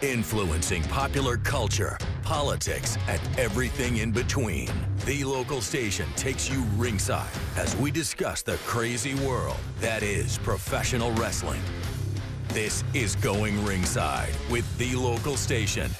Influencing popular culture, politics, and everything in between. The Local Station takes you ringside as we discuss the crazy world that is professional wrestling. This is Going Ringside with The Local Station.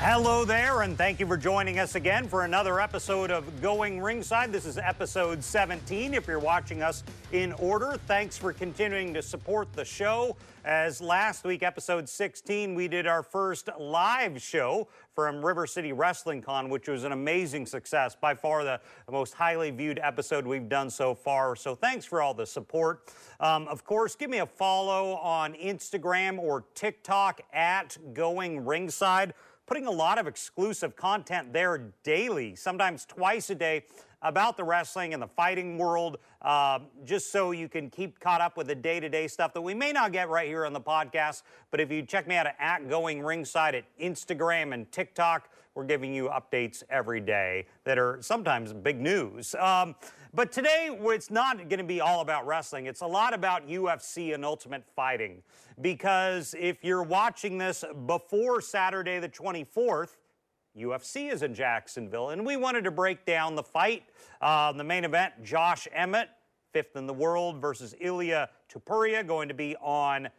Hello there, and thank you for joining us again for another episode of Going Ringside. This is episode 17. If you're watching us in order, thanks for continuing to support the show. As last week, episode 16, we did our first live show from River City Wrestling Con, which was an amazing success. By far the most highly viewed episode we've done so far. So thanks for all the support. Of course, give me a follow on Instagram or TikTok at Going Ringside. Putting a lot of exclusive content there daily, sometimes twice a day, about the wrestling and the fighting world, just so you can keep caught up with the day-to-day stuff that we may not get right here on the podcast. But if you check me out at Going Ringside at Instagram and TikTok, we're giving you updates every day that are sometimes big news. But today, it's not going to be all about wrestling. It's a lot about UFC and Ultimate Fighting. Because if you're watching this before Saturday the 24th, UFC is in Jacksonville, and we wanted to break down the fight. The main event, Josh Emmett, 5th in the world, versus Ilia Topuria, going to be on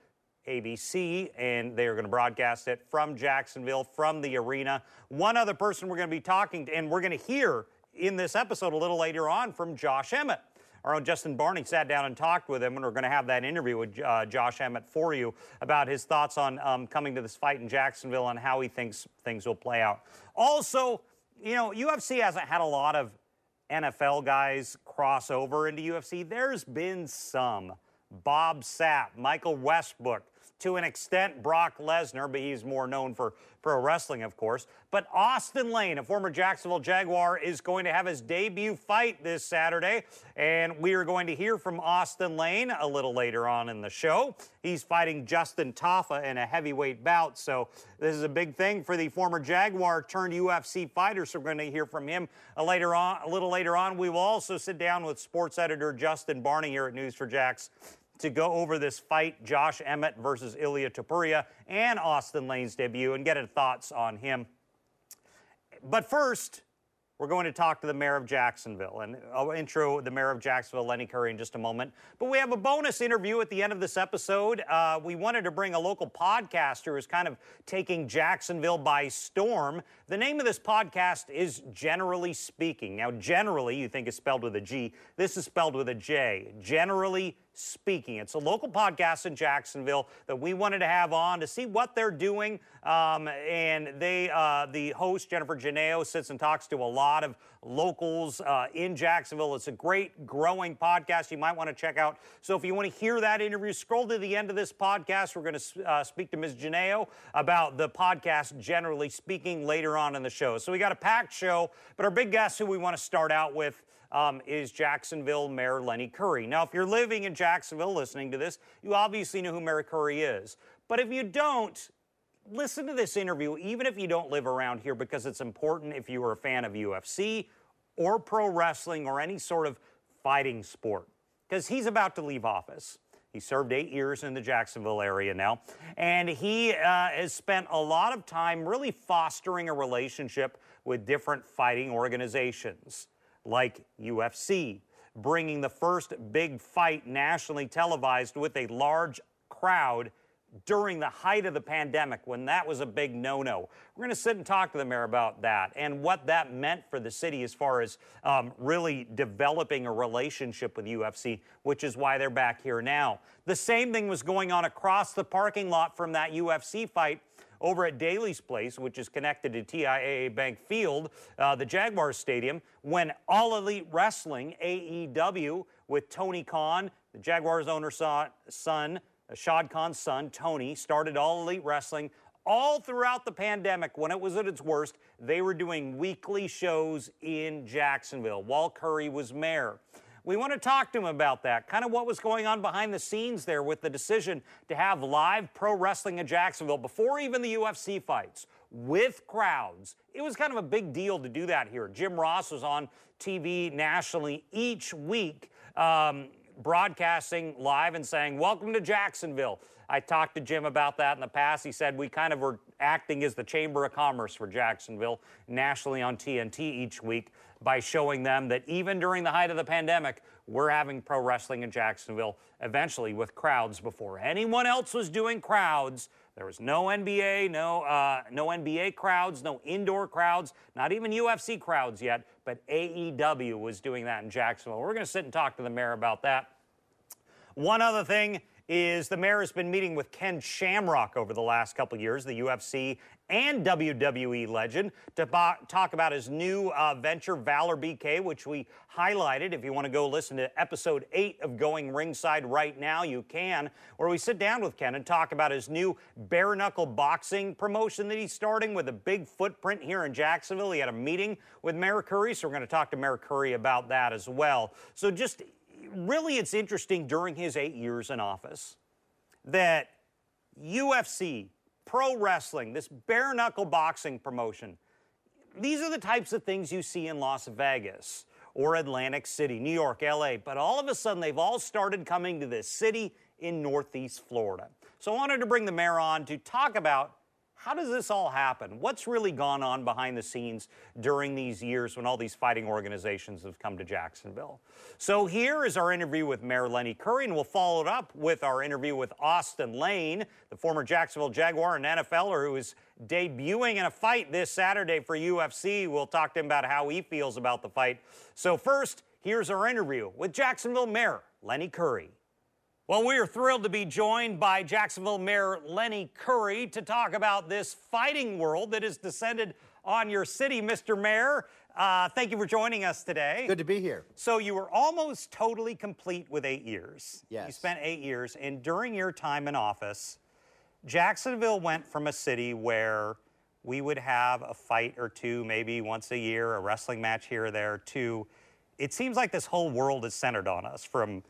ABC, and they are going to broadcast it from Jacksonville, from the arena. One other person we're going to be talking to, and we're going to hear in this episode a little later on from Josh Emmett. Our own Justin Barney sat down and talked with him, and we're going to have that interview with Josh Emmett for you about his thoughts on coming to this fight in Jacksonville and how he thinks things will play out. Also, you know, UFC hasn't had a lot of NFL guys cross over into UFC. There's been some. Bob Sapp, Michael Westbrook, to an extent Brock Lesnar, but he's more known for pro wrestling, of course. But Austen Lane, a former Jacksonville Jaguar, is going to have his debut fight this Saturday, and we are going to hear from Austen Lane a little later on in the show. He's fighting Justin Tafa in a heavyweight bout, so this is a big thing for the former Jaguar turned UFC fighter, so we're going to hear from him later on, a little later on. We will also sit down with sports editor Justin Barney here at News for Jax to go over this fight, Josh Emmett versus Ilia Topuria, and Austen Lane's debut, and get his thoughts on him. But first, we're going to talk to the mayor of Jacksonville, and I'll intro the mayor of Jacksonville, Lenny Curry, in just a moment. But we have a bonus interview at the end of this episode. We wanted to bring a local podcaster who's kind of taking Jacksonville by storm. The name of this podcast is Generally Speaking. Now, generally, you think is spelled with a G. This is spelled with a J. Generally Speaking. It's a local podcast in Jacksonville that we wanted to have on to see what they're doing. And they, the host, Jennifer Genao, sits and talks to a lot of locals in Jacksonville. It's a great growing podcast you might want to check out. So if you want to hear that interview, scroll to the end of this podcast. We're going to speak to Ms. Genao about the podcast, Generally Speaking, later on in the show. So we got a packed show, but our big guest who we want to start out with is Jacksonville Mayor Lenny Curry. Now, if you're living in Jacksonville listening to this, you obviously know who Mayor Curry is. But if you don't, listen to this interview, even if you don't live around here, because it's important if you are a fan of UFC or pro wrestling or any sort of fighting sport, because he's about to leave office. He served 8 years in the Jacksonville area now, and he has spent a lot of time really fostering a relationship with different fighting organizations, like UFC, bringing the first big fight nationally televised with a large crowd during the height of the pandemic, when that was a big no-no. We're going to sit and talk to the mayor about that and what that meant for the city as far as really developing a relationship with UFC, which is why they're back here now. The same thing was going on across the parking lot from that UFC fight over at Daily's Place, which is connected to TIAA Bank Field, the Jaguars Stadium, when All Elite Wrestling, AEW, with Tony Khan, the Jaguars owner's son, Shad Khan's son, Tony, started All Elite Wrestling. All throughout the pandemic, when it was at its worst, they were doing weekly shows in Jacksonville while Curry was mayor. We want to talk to him about that, kind of what was going on behind the scenes there with the decision to have live pro wrestling in Jacksonville before even the UFC fights, with crowds. It was kind of a big deal to do that here. Jim Ross was on TV nationally each week broadcasting live and saying, welcome to Jacksonville. I talked to Jim about that in the past. He said we kind of were acting as the Chamber of Commerce for Jacksonville nationally on TNT each week by showing them that even during the height of the pandemic, we're having pro wrestling in Jacksonville eventually with crowds. Before anyone else was doing crowds, there was no NBA, no NBA crowds, no indoor crowds, not even UFC crowds yet, but AEW was doing that in Jacksonville. We're going to sit and talk to the mayor about that. One other thing is the mayor has been meeting with Ken Shamrock over the last couple of years, the UFC and WWE legend, to talk about his new venture, Valor BK, which we highlighted. If you want to go listen to episode 8 of Going Ringside right now, you can, where we sit down with Ken and talk about his new bare knuckle boxing promotion that he's starting with a big footprint here in Jacksonville. He had a meeting with Mayor Curry, so we're going to talk to Mayor Curry about that as well. So just really, it's interesting during his 8 years in office that UFC, pro wrestling, this bare-knuckle boxing promotion, these are the types of things you see in Las Vegas or Atlantic City, New York, LA, but all of a sudden they've all started coming to this city in Northeast Florida. So I wanted to bring the mayor on to talk about how does this all happen? What's really gone on behind the scenes during these years when all these fighting organizations have come to Jacksonville? So here is our interview with Mayor Lenny Curry, and we'll follow it up with our interview with Austen Lane, the former Jacksonville Jaguar and NFLer who is debuting in a fight this Saturday for UFC. We'll talk to him about how he feels about the fight. So first, here's our interview with Jacksonville Mayor Lenny Curry. Well, we are thrilled to be joined by Jacksonville Mayor Lenny Curry to talk about this fighting world that has descended on your city. Mr. Mayor, thank you for joining us today. Good to be here. So you were almost totally complete with 8 years. Yes. You spent 8 years, and during your time in office, Jacksonville went from a city where we would have a fight or two, maybe once a year, a wrestling match here or there, to it seems like this whole world is centered on us, from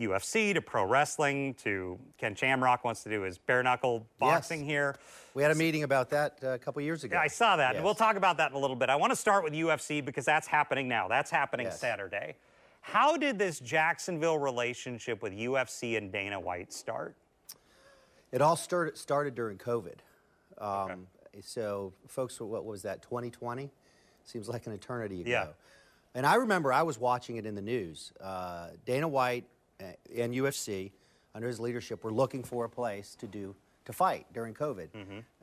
UFC to pro wrestling to Ken Shamrock wants to do his bare knuckle boxing. Yes. Here. We had a meeting about that a couple years ago. Yeah, I saw that. Yes. And we'll talk about that in a little bit. I want to start with UFC because that's happening now. That's happening yes. Saturday. How did this Jacksonville relationship with UFC and Dana White start? It all started during COVID. Okay. So folks, what was that, 2020? Seems like an eternity ago. Yeah. And I remember I was watching it in the news. Dana White and UFC, under his leadership, were looking for a place to fight during COVID,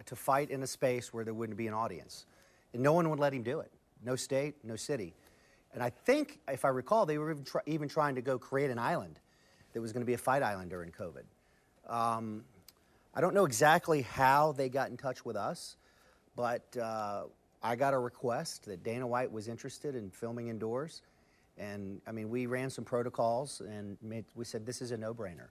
to fight in a space where there wouldn't be an audience. And no one would let him do it. No state, no city. And I think, if I recall, they were even trying to go create an island that was going to be a fight island during COVID. I don't know exactly how they got in touch with us, but I got a request that Dana White was interested in filming indoors. And, I mean, we ran some protocols, and we said this is a no-brainer.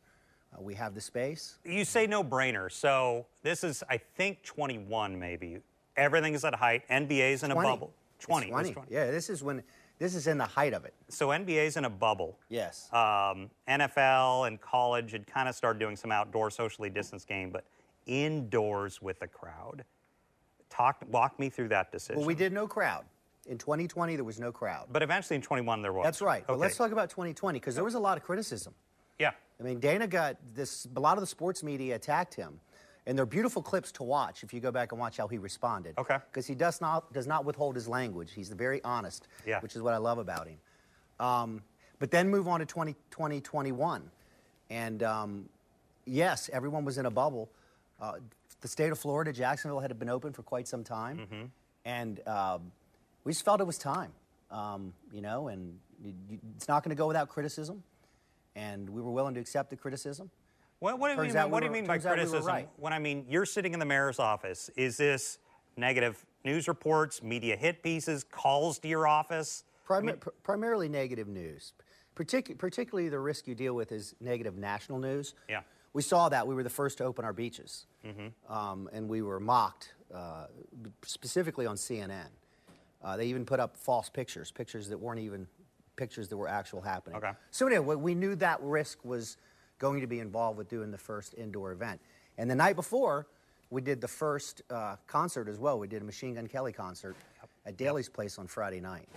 We have the space. You say no-brainer, so this is, I think, 21 maybe. Everything's at height. NBA's in 20. A bubble. 20. It's 20. It's 20. Yeah, this is in the height of it. So NBA's in a bubble. Yes. NFL and college had kind of started doing some outdoor socially distanced game, but indoors with a crowd. Walk me through that decision. Well, we did no crowd. In 2020, there was no crowd. But eventually in 21, there was. That's right. Okay. But let's talk about 2020, because there was a lot of criticism. Yeah. I mean, Dana got this, a lot of the sports media attacked him. And they're beautiful clips to watch if you go back and watch how he responded. Okay. Because he does not withhold his language. He's very honest, yeah, which is what I love about him. But then move on to 2021. And yes, everyone was in a bubble. The state of Florida, Jacksonville, had been open for quite some time. And we just felt it was time, you know, and it's not going to go without criticism, and we were willing to accept the criticism. What do you mean by criticism? We right. When I mean, you're sitting in the mayor's office, is this negative news reports, media hit pieces, calls to your office? Primarily negative news. Particularly the risk you deal with is negative national news. Yeah. We saw that. We were the first to open our beaches, and we were mocked, specifically on CNN. They even put up false pictures, pictures that were actual happening. Okay. So anyway, we knew that risk was going to be involved with doing the first indoor event. And the night before, we did the first concert as well. We did a Machine Gun Kelly concert at Daily's Place on Friday night.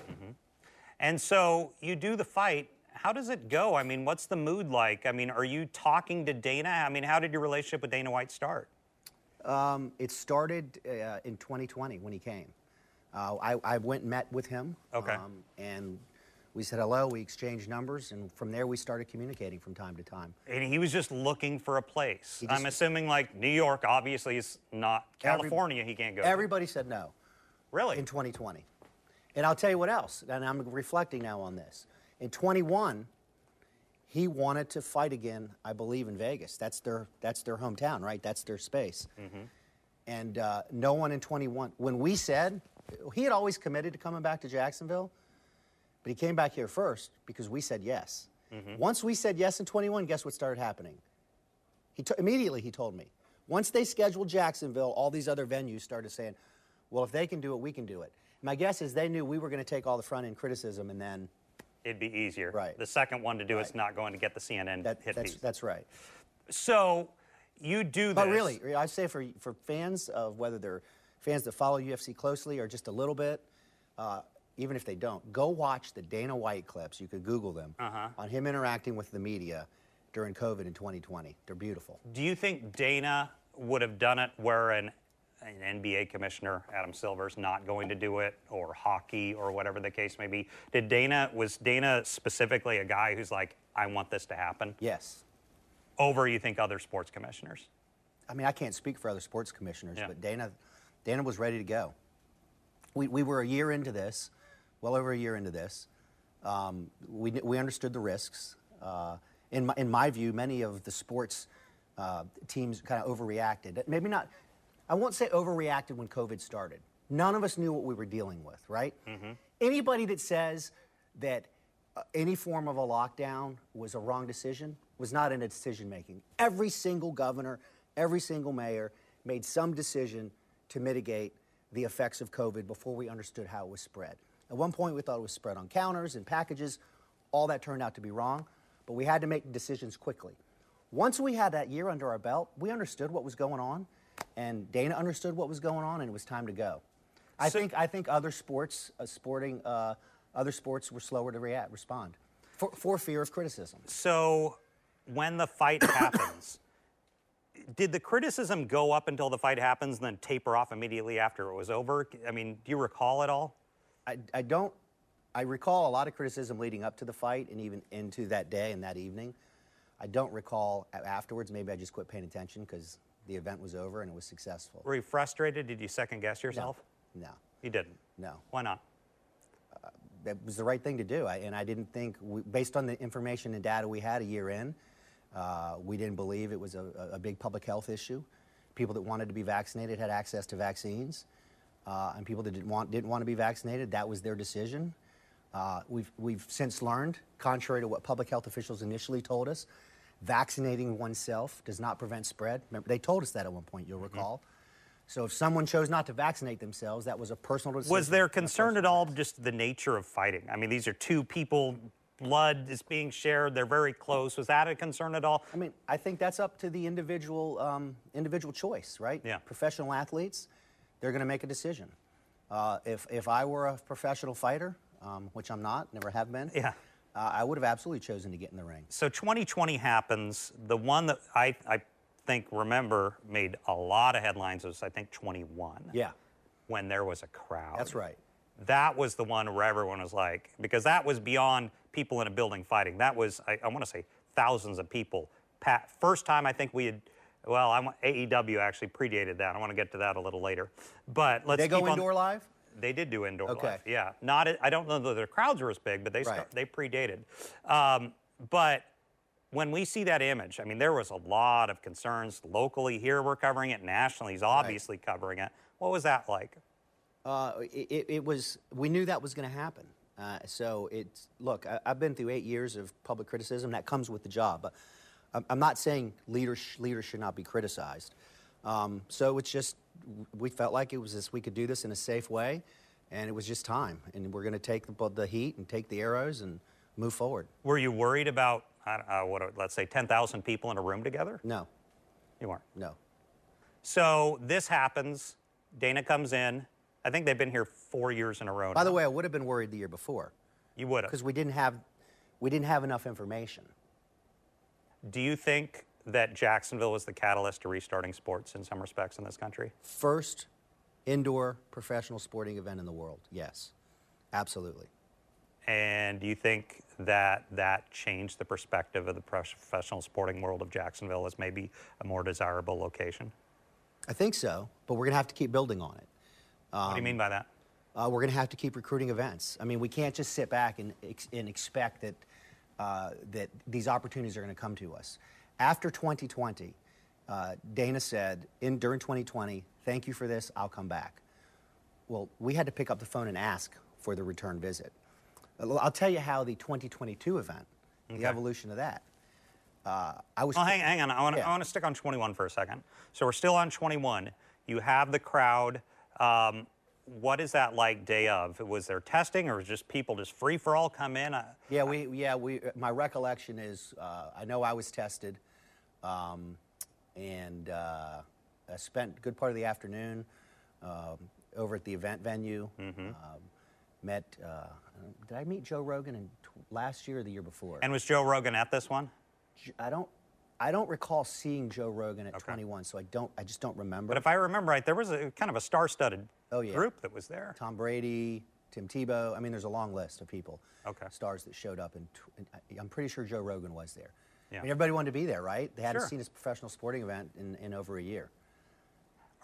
And so you do the fight. How does it go? I mean, what's the mood like? I mean, are you talking to Dana? I mean, how did your relationship with Dana White start? It started in 2020 when he came. I went and met with him. Okay. And we said hello, we exchanged numbers, and from there we started communicating from time to time. And he was just looking for a place. Just, I'm assuming, like, New York obviously is not California, he can't go. Everybody said no. Really? In 2020. And I'll tell you what else, and I'm reflecting now on this. In 21, he wanted to fight again, I believe, in Vegas. That's their hometown, right? That's their space. Mm-hmm. And no one in 21, when we said, he had always committed to coming back to Jacksonville, but he came back here first because we said yes. Mm-hmm. Once we said yes in 21, guess what started happening? Immediately he told me. Once they scheduled Jacksonville, all these other venues started saying, well, if they can do it, we can do it. My guess is they knew we were going to take all the front-end criticism and then... It'd be easier. Right. The second one to do is not going to get the CNN hit piece. That's right. So you do this. But really, I say for fans, of whether they're fans that follow UFC closely or just a little bit, even if they don't, go watch the Dana White clips. You could Google them on him interacting with the media during COVID in 2020. They're beautiful. Do you think Dana would have done it where an NBA commissioner, Adam Silver's not going to do it, or hockey, or whatever the case may be? Was Dana specifically a guy who's like, I want this to happen? Yes. Over, you think, other sports commissioners? I mean, I can't speak for other sports commissioners, but Dana was ready to go. We were a year into this, well over a year into this. We understood the risks. In my view, many of the sports teams kind of overreacted. Maybe not... I won't say overreacted when COVID started. None of us knew what we were dealing with, right? Mm-hmm. Anybody that says that any form of a lockdown was a wrong decision was not in a decision-making. Every single governor, every single mayor made some decision to mitigate the effects of COVID before we understood how it was spread. At one point, we thought it was spread on counters and packages. All that turned out to be wrong, but we had to make decisions quickly. Once we had that year under our belt, we understood what was going on. And Dana understood what was going on, and it was time to go. I think other sports, other sports were slower to respond for fear of criticism. So, when the fight happens, did the criticism go up until the fight happens, and then taper off immediately after it was over? I mean, do you recall it all? I don't. I recall a lot of criticism leading up to the fight, and even into that day and that evening. I don't recall afterwards. Maybe I just quit paying attention because the event was over and it was successful. Were you frustrated? Did you second-guess yourself? No. You didn't? No. Why not? That was the right thing to do. I didn't think, based on the information and data we had a year in, we didn't believe it was a big public health issue. People that wanted to be vaccinated had access to vaccines. And people that didn't want to be vaccinated, that was their decision. We've since learned, contrary to what public health officials initially told us, vaccinating oneself does not prevent spread. Remember, they told us that at one point, you'll recall. Mm-hmm. So if someone chose not to vaccinate themselves, that was a personal decision. Was there concern at all just the nature of fighting? I mean, these are two people, blood is being shared, they're very close. Was that a concern at all? I mean, I think that's up to the individual choice, right? Yeah. Professional athletes, they're going to make a decision. If I were a professional fighter, which I'm not, never have been. Yeah. I would have absolutely chosen to get in the ring. So 2020 happens. The one that I think, remember, made a lot of headlines was, I think, 21. Yeah. When there was a crowd. That's right. That was the one where everyone was like, because that was beyond people in a building fighting. That was, I want to say, thousands of people. First time I think we had, well, AEW actually predated that. I want to get to that a little later. But let's keep on. They go indoor live? They did do indoor live, yeah. I don't know that their crowds were as big, but they predated. But when we see that image, I mean, there was a lot of concerns locally. Here we're covering it. Nationally, he's obviously covering it. What was that like? It was. We knew that was going to happen. So it's look. I've been through 8 years of public criticism. That comes with the job. I'm not saying leaders should not be criticized. So it's just, we felt like it was this, we could do this in a safe way, and it was just time. And we're going to take the heat and take the arrows and move forward. Were you worried about, let's say, 10,000 people in a room together? No. You weren't? No. So this happens. Dana comes in. I think they've been here 4 years in a row now. By the way, I would have been worried the year before. You would have. Because we didn't have, We didn't have enough information. Do you think that Jacksonville was the catalyst to restarting sports in some respects in this country? First indoor professional sporting event in the world, yes, absolutely. And do you think that that changed the perspective of the professional sporting world of Jacksonville as maybe a more desirable location? I think so, but we're going to have to keep building on it. What do you mean by that? We're going to have to keep recruiting events. I mean, we can't just sit back and expect that, that these opportunities are going to come to us. After 2020, Dana said, during 2020, thank you for this, I'll come back. Well, we had to pick up the phone and ask for the return visit. I'll tell you how the 2022 event, the evolution of that. Hang on. I want to stick on 21 for a second. So we're still on 21. You have the crowd. What is that like day of? Was there testing, or was just people just free for all come in? My recollection is I know I was tested, and I spent a good part of the afternoon over at the event venue. Did I meet Joe Rogan last year or the year before? And was Joe Rogan at this one? I don't recall seeing Joe Rogan at 21, so I just don't remember. But if I remember right, there was a kind of a star-studded group that was there. Tom Brady, Tim Tebow. I mean, there's a long list of people, stars that showed up, and I'm pretty sure Joe Rogan was there. Yeah. I mean, everybody wanted to be there, right? They hadn't seen this professional sporting event in over a year.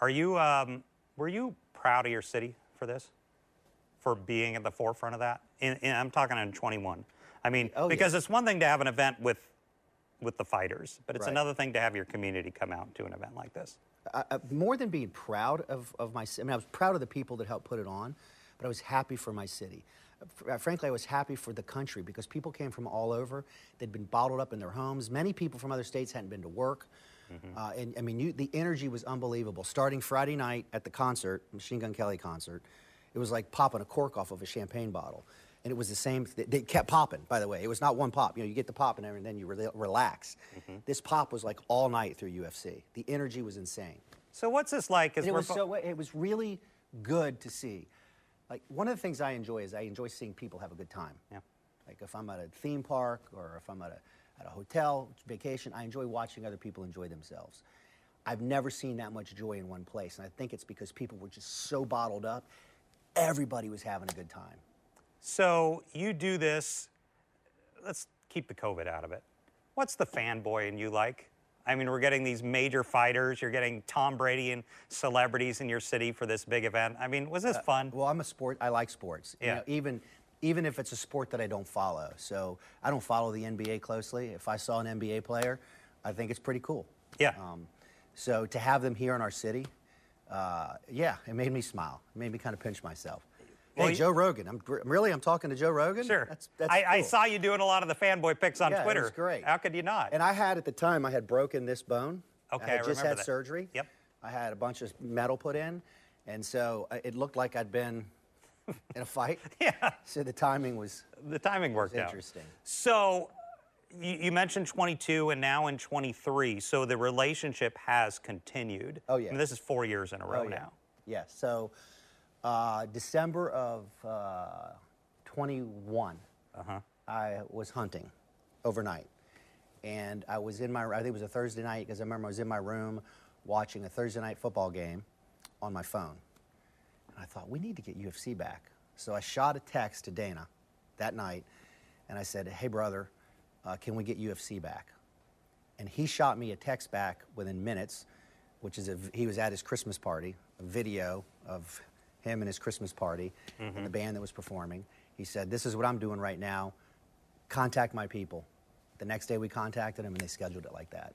Are you were you proud of your city for this? For being at the forefront of that? I'm talking in 21. I mean, because it's one thing to have an event with the fighters, but it's another thing to have your community come out to an event like this. More than being proud of my city, I mean, I was proud of the people that helped put it on, but I was happy for my city. Frankly, I was happy for the country because people came from all over. They'd been bottled up in their homes. Many people from other states hadn't been to work. And I mean, the energy was unbelievable. Starting Friday night at the concert, Machine Gun Kelly concert, it was like popping a cork off of a champagne bottle. And it was the same, they kept popping, by the way. It was not one pop. You know, you get the pop and then you relax. This pop was like all night through UFC. The energy was insane. So what's this like? It was really good to see. Like, one of the things I enjoy is I enjoy seeing people have a good time. Yeah. Like, if I'm at a theme park or if I'm at a hotel, vacation, I enjoy watching other people enjoy themselves. I've never seen that much joy in one place, and I think it's because people were just so bottled up. Everybody was having a good time. So you do this. Let's keep the COVID out of it. What's the fanboy in you like? I mean, we're getting these major fighters. You're getting Tom Brady and celebrities in your city for this big event. I mean, was this fun? Well, I like sports. Yeah. You know, even if it's a sport that I don't follow. So I don't follow the NBA closely. If I saw an NBA player, I think it's pretty cool. Yeah. So to have them here in our city, it made me smile. It made me kind of pinch myself. Hey, Joe Rogan. I'm talking to Joe Rogan? Sure. That's cool. I saw you doing a lot of the fanboy pics on Twitter. It was great. How could you not? And at the time, I had broken this bone. Okay, I just had surgery. Yep. I had a bunch of metal put in, and so it looked like I'd been in a fight. Yeah. So the timing worked out. Interesting. So you mentioned 22 and now in 23, so the relationship has continued. Oh, yeah. And this is 4 years in a row now. Yeah, so December of 21, I was hunting overnight. And I was in I think it was a Thursday night, because I remember I was in my room watching a Thursday night football game on my phone. And I thought, we need to get UFC back. So I shot a text to Dana that night, and I said, hey, brother, can we get UFC back? And he shot me a text back within minutes, which is he was at his Christmas party, a video of him and his Christmas party and the band that was performing. He said, this is what I'm doing right now. Contact my people. The next day we contacted him, and they scheduled it like that.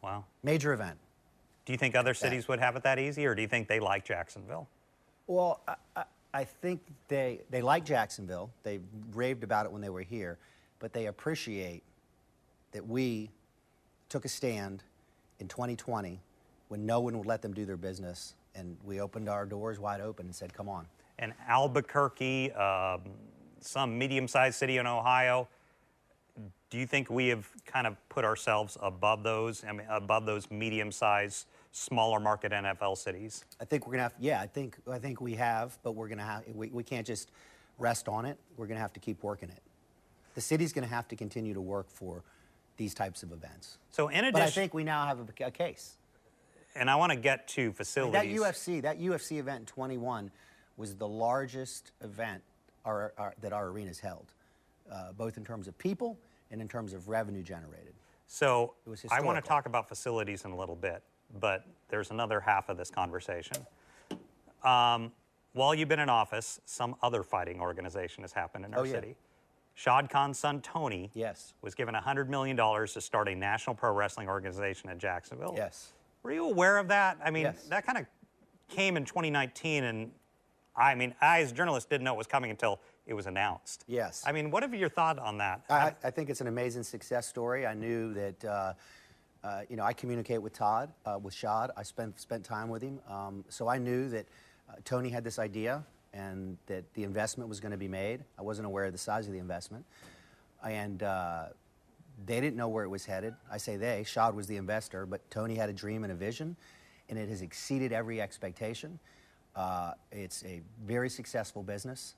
Wow. Major event. Do you think other cities would have it that easy, or do you think they like Jacksonville? Well, I think they like Jacksonville. They raved about it when they were here, but they appreciate that we took a stand in 2020 when no one would let them do their business, and we opened our doors wide open and said, come on. And Albuquerque, some medium-sized city in Ohio, do you think we have kind of put ourselves above those, I mean, above those medium-sized, smaller market NFL cities? I think we're going to have, I think we have, but we can't just rest on it. We're going to have to keep working it. the city's going to have to continue to work for these types of events. So in addition, but I think we now have a case. And I want to get to facilities. I mean, that UFC event in 21 was the largest event that our arena's held, both in terms of people and in terms of revenue generated. So it was historical. I want to talk about facilities in a little bit, but there's another half of this conversation. While you've been in office, some other fighting organization has happened in our city. Shad Khan's son, Tony, was given $100 million to start a national pro wrestling organization in Jacksonville. Yes. Were you aware of that? I mean, that kind of came in 2019, and I mean, I as a journalist didn't know it was coming until it was announced. Yes. I mean, what have your thought on that? I think it's an amazing success story. I knew that, you know, I communicate with Todd, with Shad. I spent time with him. So I knew that Tony had this idea and that the investment was going to be made. I wasn't aware of the size of the investment. And they didn't know where it was headed. I say they, Shad was the investor, but Tony had a dream and a vision, and it has exceeded every expectation. It's a very successful business,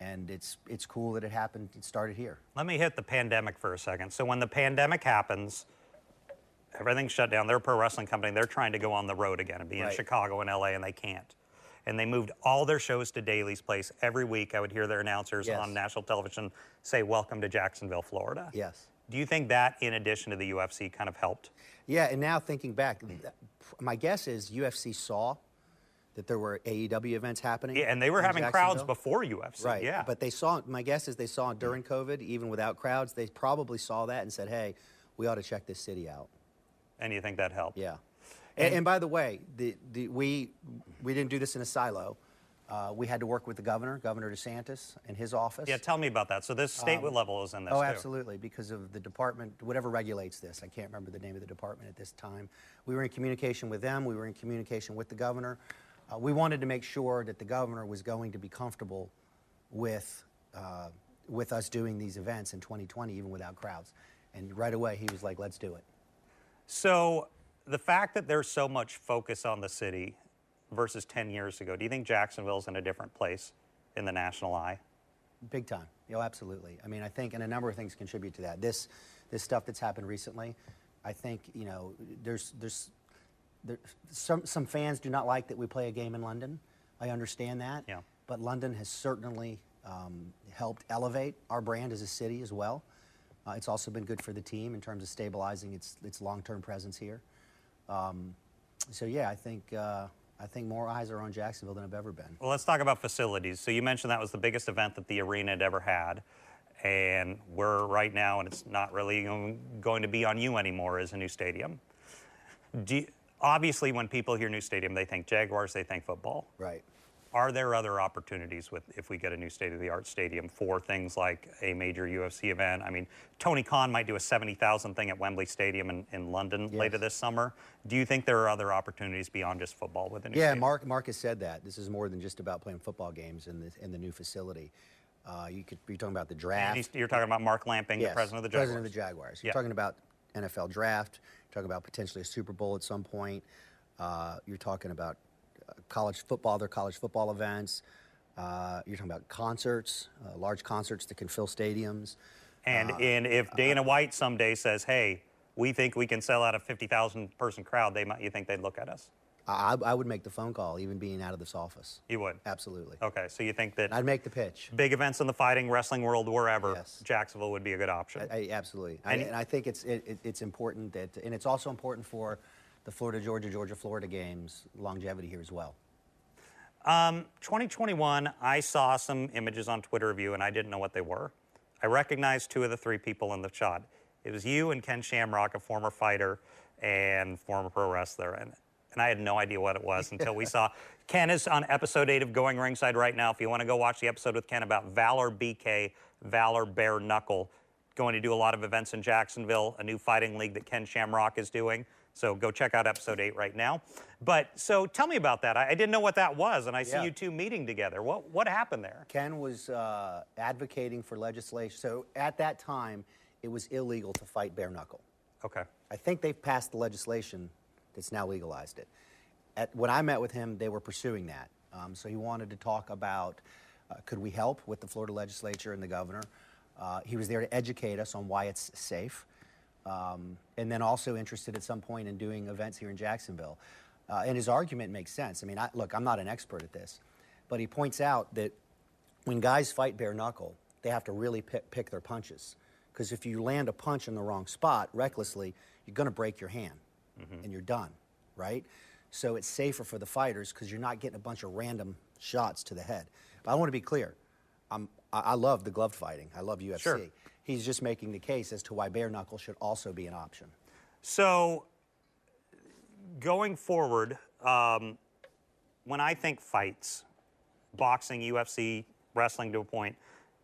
and it's cool that it happened. It started here. Let me hit the pandemic for a second. So when the pandemic happens, everything's shut down. They're a pro wrestling company. They're trying to go on the road again and be in Chicago and LA, and they can't. And they moved all their shows to Daily's Place. Every week I would hear their announcers on national television say, welcome to Jacksonville, Florida. Yes. Do you think that, in addition to the UFC, kind of helped? Yeah, and now thinking back, my guess is UFC saw that there were AEW events happening. Yeah, and they were having crowds before UFC. Right, yeah. But they saw, my guess is they saw during COVID, even without crowds, they probably saw that and said, hey, we ought to check this city out. And you think that helped? Yeah. And by the way, we didn't do this in a silo. We had to work with the governor, Governor DeSantis, and his office. Yeah, tell me about that. So this state level is in this, too. Oh, absolutely, because of the department, whatever regulates this. I can't remember the name of the department at this time. We were in communication with them. We were in communication with the governor. We wanted to make sure that the governor was going to be comfortable with us doing these events in 2020, even without crowds. And right away, he was like, let's do it. So the fact that there's so much focus on the city versus 10 years ago, do you think Jacksonville's in a different place in the national eye? Big time. You know, absolutely. I mean, I think, and a number of things contribute to that. This stuff that's happened recently, I think, you know, there's some fans do not like that we play a game in London. I understand that. Yeah. But London has certainly helped elevate our brand as a city as well. It's also been good for the team in terms of stabilizing its long-term presence here. So yeah, I think more eyes are on Jacksonville than have ever been. Well, let's talk about facilities. So you mentioned that was the biggest event that the arena had ever had, and we're right now, and it's not really going to be on you anymore as a new stadium. Obviously, when people hear new stadium, they think Jaguars, they think football. Right. Are there other opportunities if we get a new state-of-the-art stadium for things like a major UFC event? I mean, Tony Khan might do a 70,000 thing at Wembley Stadium in London later this summer. Do you think there are other opportunities beyond just football with a new stadium? Yeah, Mark has said that. This is more than just about playing football games in the new facility. You're talking about the draft. You're talking about Mark Lamping, the president of the Jaguars. You're talking about NFL draft. You're talking about potentially a Super Bowl at some point. You're talking about college football events. You're talking about concerts, large concerts that can fill stadiums. And if Dana White someday says, hey, we think we can sell out a 50,000 person crowd, you think they'd look at us? I would make the phone call, even being out of this office. You would? Absolutely. Okay, so you think that... I'd make the pitch. Big events in the fighting, wrestling world, wherever, Jacksonville would be a good option. Absolutely. And I think it's important that... And it's also important for the Florida-Georgia games, longevity here as well. 2021, I saw some images on Twitter of you, and I didn't know what they were. I recognized two of the three people in the shot. It was you and Ken Shamrock, a former fighter and former pro wrestler. And I had no idea what it was until we saw. Ken is on episode 8 of Going Ringside right now. If you want to go watch the episode with Ken about Valor BK, Valor Bare Knuckle, going to do a lot of events in Jacksonville, a new fighting league that Ken Shamrock is doing. So go check out episode 8 right now. But so tell me about that. I didn't know what that was, and I see you two meeting together. What happened there? Ken was advocating for legislation. So at that time, it was illegal to fight bare knuckle. Okay. I think they've passed the legislation that's now legalized it. When I met with him, they were pursuing that. So he wanted to talk about could we help with the Florida legislature and the governor He was there to educate us on why it's safe, and then also interested at some point in doing events here in Jacksonville. And his argument makes sense. I mean, look, I'm not an expert at this, but he points out that when guys fight bare knuckle, they have to really pick their punches. Because if you land a punch in the wrong spot recklessly, you're going to break your hand, and you're done, right? So it's safer for the fighters because you're not getting a bunch of random shots to the head. But I want to be clear. I love the glove fighting. I love UFC. Sure. He's just making the case as to why bare knuckle should also be an option. So going forward, when I think fights, boxing, UFC, wrestling to a point,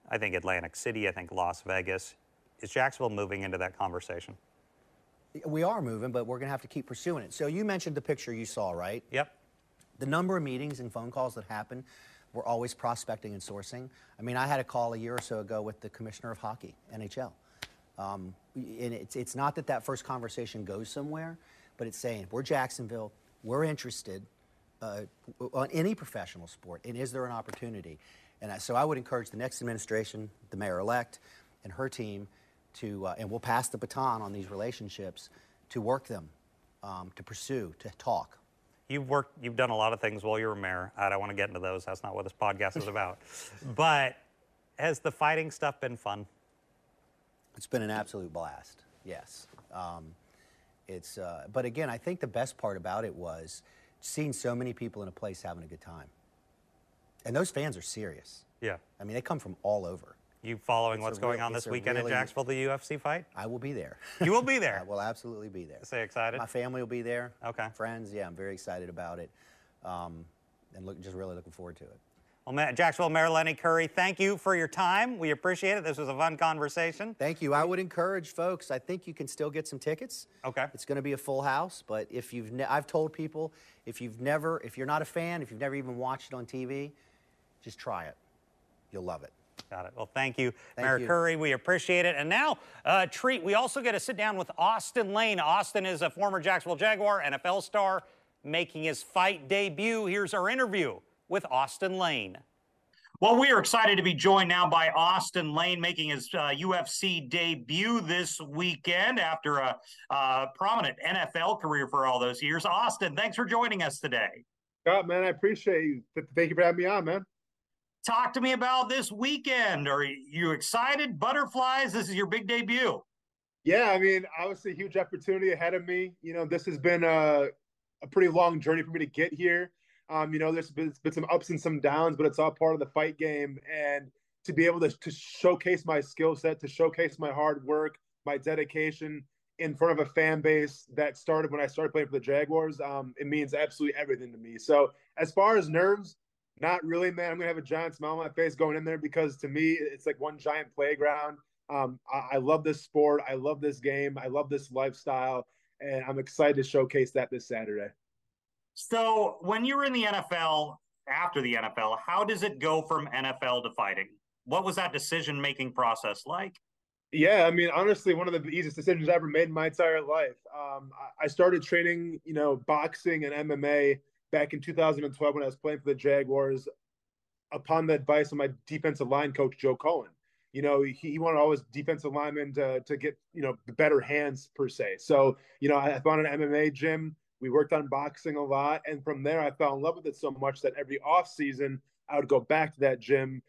I think Atlantic City, I think Las Vegas. Is Jacksonville moving into that conversation? We are moving, but we're going to have to keep pursuing it. So you mentioned the picture you saw, right? Yep. The number of meetings and phone calls that happen, we're always prospecting and sourcing. I mean, I had a call a year or so ago with the commissioner of hockey, NHL. And it's not that that first conversation goes somewhere, but it's saying, we're Jacksonville, we're interested on any professional sport, and is there an opportunity? And so I would encourage the next administration, the mayor-elect, and her team to, and we'll pass the baton on these relationships, to work them, to pursue, to talk. You've done a lot of things while you were mayor. I don't want to get into those. That's not what this podcast is about. But has the fighting stuff been fun? It's been an absolute blast, yes. But again, I think the best part about it was seeing so many people in a place having a good time. And those fans are serious. Yeah. I mean, they come from all over. You following what's going on this weekend in Jacksonville, the UFC fight? I will be there. You will be there? I will absolutely be there. So excited? My family will be there. Okay. Friends, yeah, I'm very excited about it. And just really looking forward to it. Well, Jacksonville Mayor Lenny Curry, thank you for your time. We appreciate it. This was a fun conversation. Thank you. I would encourage folks, I think you can still get some tickets. Okay. It's going to be a full house, but if you've, I've told people, if you're not a fan, if you've never even watched it on TV, just try it. You'll love it. Got it. Well, thank you, Mayor Curry. We appreciate it. And now, a treat. We also get to sit down with Austen Lane. Austen is a former Jacksonville Jaguar NFL star making his fight debut. Here's our interview with Austen Lane. Well, we are excited to be joined now by Austen Lane, making his UFC debut this weekend after a prominent NFL career for all those years. Austen, thanks for joining us today. God, man, I appreciate you. Thank you for having me on, man. Talk to me about this weekend. Are you excited? Butterflies? This is your big debut. Yeah, I mean, obviously a huge opportunity ahead of me. You know, this has been a pretty long journey for me to get here. You know, there's been some ups and some downs, but it's all part of the fight game. And to be able to showcase my skill set, to showcase my hard work, my dedication in front of a fan base that started when I started playing for the Jaguars, it means absolutely everything to me. So as far as nerves, not really, man. I'm going to have a giant smile on my face going in there because, to me, it's like one giant playground. I love this sport. I love this game. I love this lifestyle. And I'm excited to showcase that this Saturday. So when you were in the NFL, after the NFL, how does it go from NFL to fighting? What was that decision-making process like? Yeah, I mean, honestly, one of the easiest decisions I ever made in my entire life. I started training, you know, boxing and MMA back in 2012 when I was playing for the Jaguars, upon the advice of my defensive line coach, Joe Cohen. You know, he wanted always defensive linemen to get, you know, better hands per se. So, you know, I found an MMA gym. We worked on boxing a lot. And from there, I fell in love with it so much that every offseason, I would go back to that gym,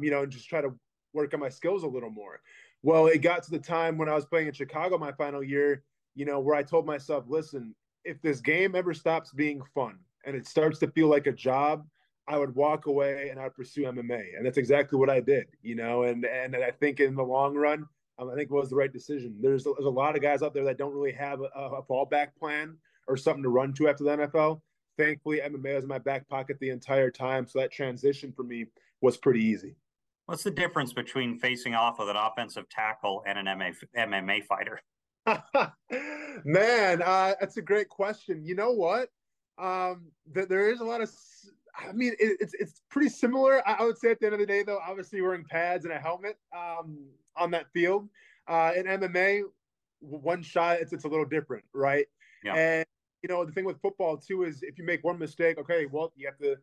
you know, and just try to work on my skills a little more. Well, it got to the time when I was playing in Chicago my final year, you know, where I told myself, listen, if this game ever stops being fun, and it starts to feel like a job, I would walk away and I'd pursue MMA. And that's exactly what I did, you know, and I think in the long run, I think it was the right decision. There's a lot of guys out there that don't really have a fallback plan or something to run to after the NFL. Thankfully, MMA was in my back pocket the entire time. So that transition for me was pretty easy. What's the difference between facing off with an offensive tackle and an MMA fighter? Man, that's a great question. You know what? There is a lot of, I mean, it's pretty similar. I would say at the end of the day, though, obviously wearing pads and a helmet on that field. In MMA, one shot, it's a little different, right? Yeah. And, you know, the thing with football, too, is if you make one mistake, okay, well, you have to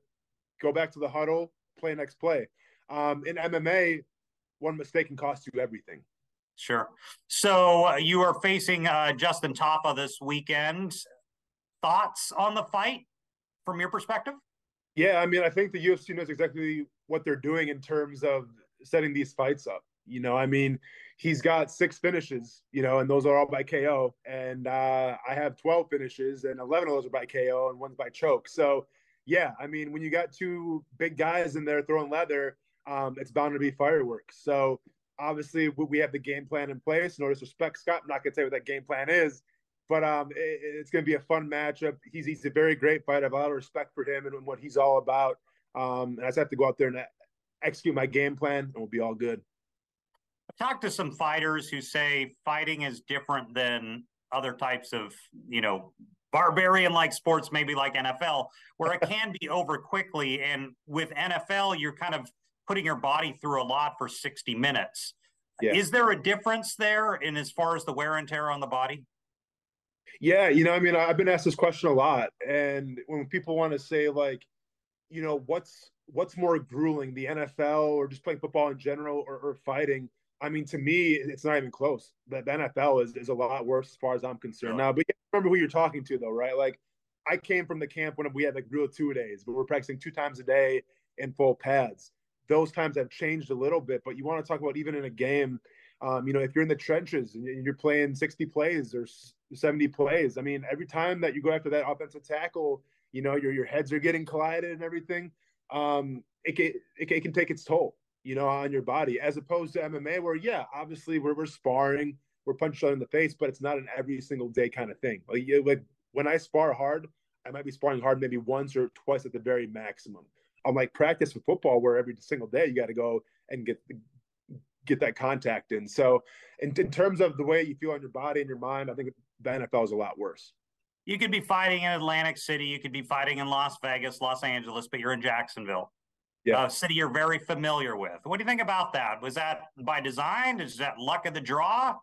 go back to the huddle, play next play. In MMA, one mistake can cost you everything. Sure. So you are facing Justin Tafa this weekend. Thoughts on the fight from your perspective? Yeah, I mean, I think the UFC knows exactly what they're doing in terms of setting these fights up. You know, I mean, he's got 6 finishes, you know, and those are all by KO. And I have 12 finishes, and 11 of those are by KO and 1's by choke. So, yeah, I mean, when you got 2 big guys in there throwing leather, it's bound to be fireworks. So, obviously, we have the game plan in place. No disrespect, Scott. I'm not going to tell you what that game plan is. But it's going to be a fun matchup. He's a very great fighter. I have a lot of respect for him and what he's all about. And I just have to go out there and execute my game plan, and we'll be all good. I've talked to some fighters who say fighting is different than other types of, you know, barbarian-like sports, maybe like NFL, where it can be over quickly. And with NFL, you're kind of putting your body through a lot for 60 minutes. Yeah. Is there a difference there in as far as the wear and tear on the body? Yeah, you know, I mean, I've been asked this question a lot. And when people want to say, like, you know, what's more grueling, the NFL or just playing football in general or fighting? I mean, to me, it's not even close. The NFL is a lot worse as far as I'm concerned now. But you remember who you're talking to, though, right? Like, I came from the camp when we had, like, real two-a-days, but we're practicing 2 times a day in full pads. Those times have changed a little bit, but you want to talk about even in a game, you know, if you're in the trenches and you're playing 60 plays or 70 plays, I mean, every time that you go after that offensive tackle, you know, your heads are getting collided and everything. It can take its toll, you know, on your body, as opposed to MMA where, yeah, obviously we're sparring, we're punching in the face, but it's not an every single day kind of thing. Like, when I spar hard, I might be sparring hard maybe once or twice at the very maximum. Unlike practice for football where every single day you got to go and get that contact in. So in terms of the way you feel on your body and your mind, I think the NFL is a lot worse. You could be fighting in Atlantic City. You could be fighting in Las Vegas, Los Angeles, but you're in Jacksonville. Yeah. A city you're very familiar with. What do you think about that? Was that by design? Is that luck of the draw?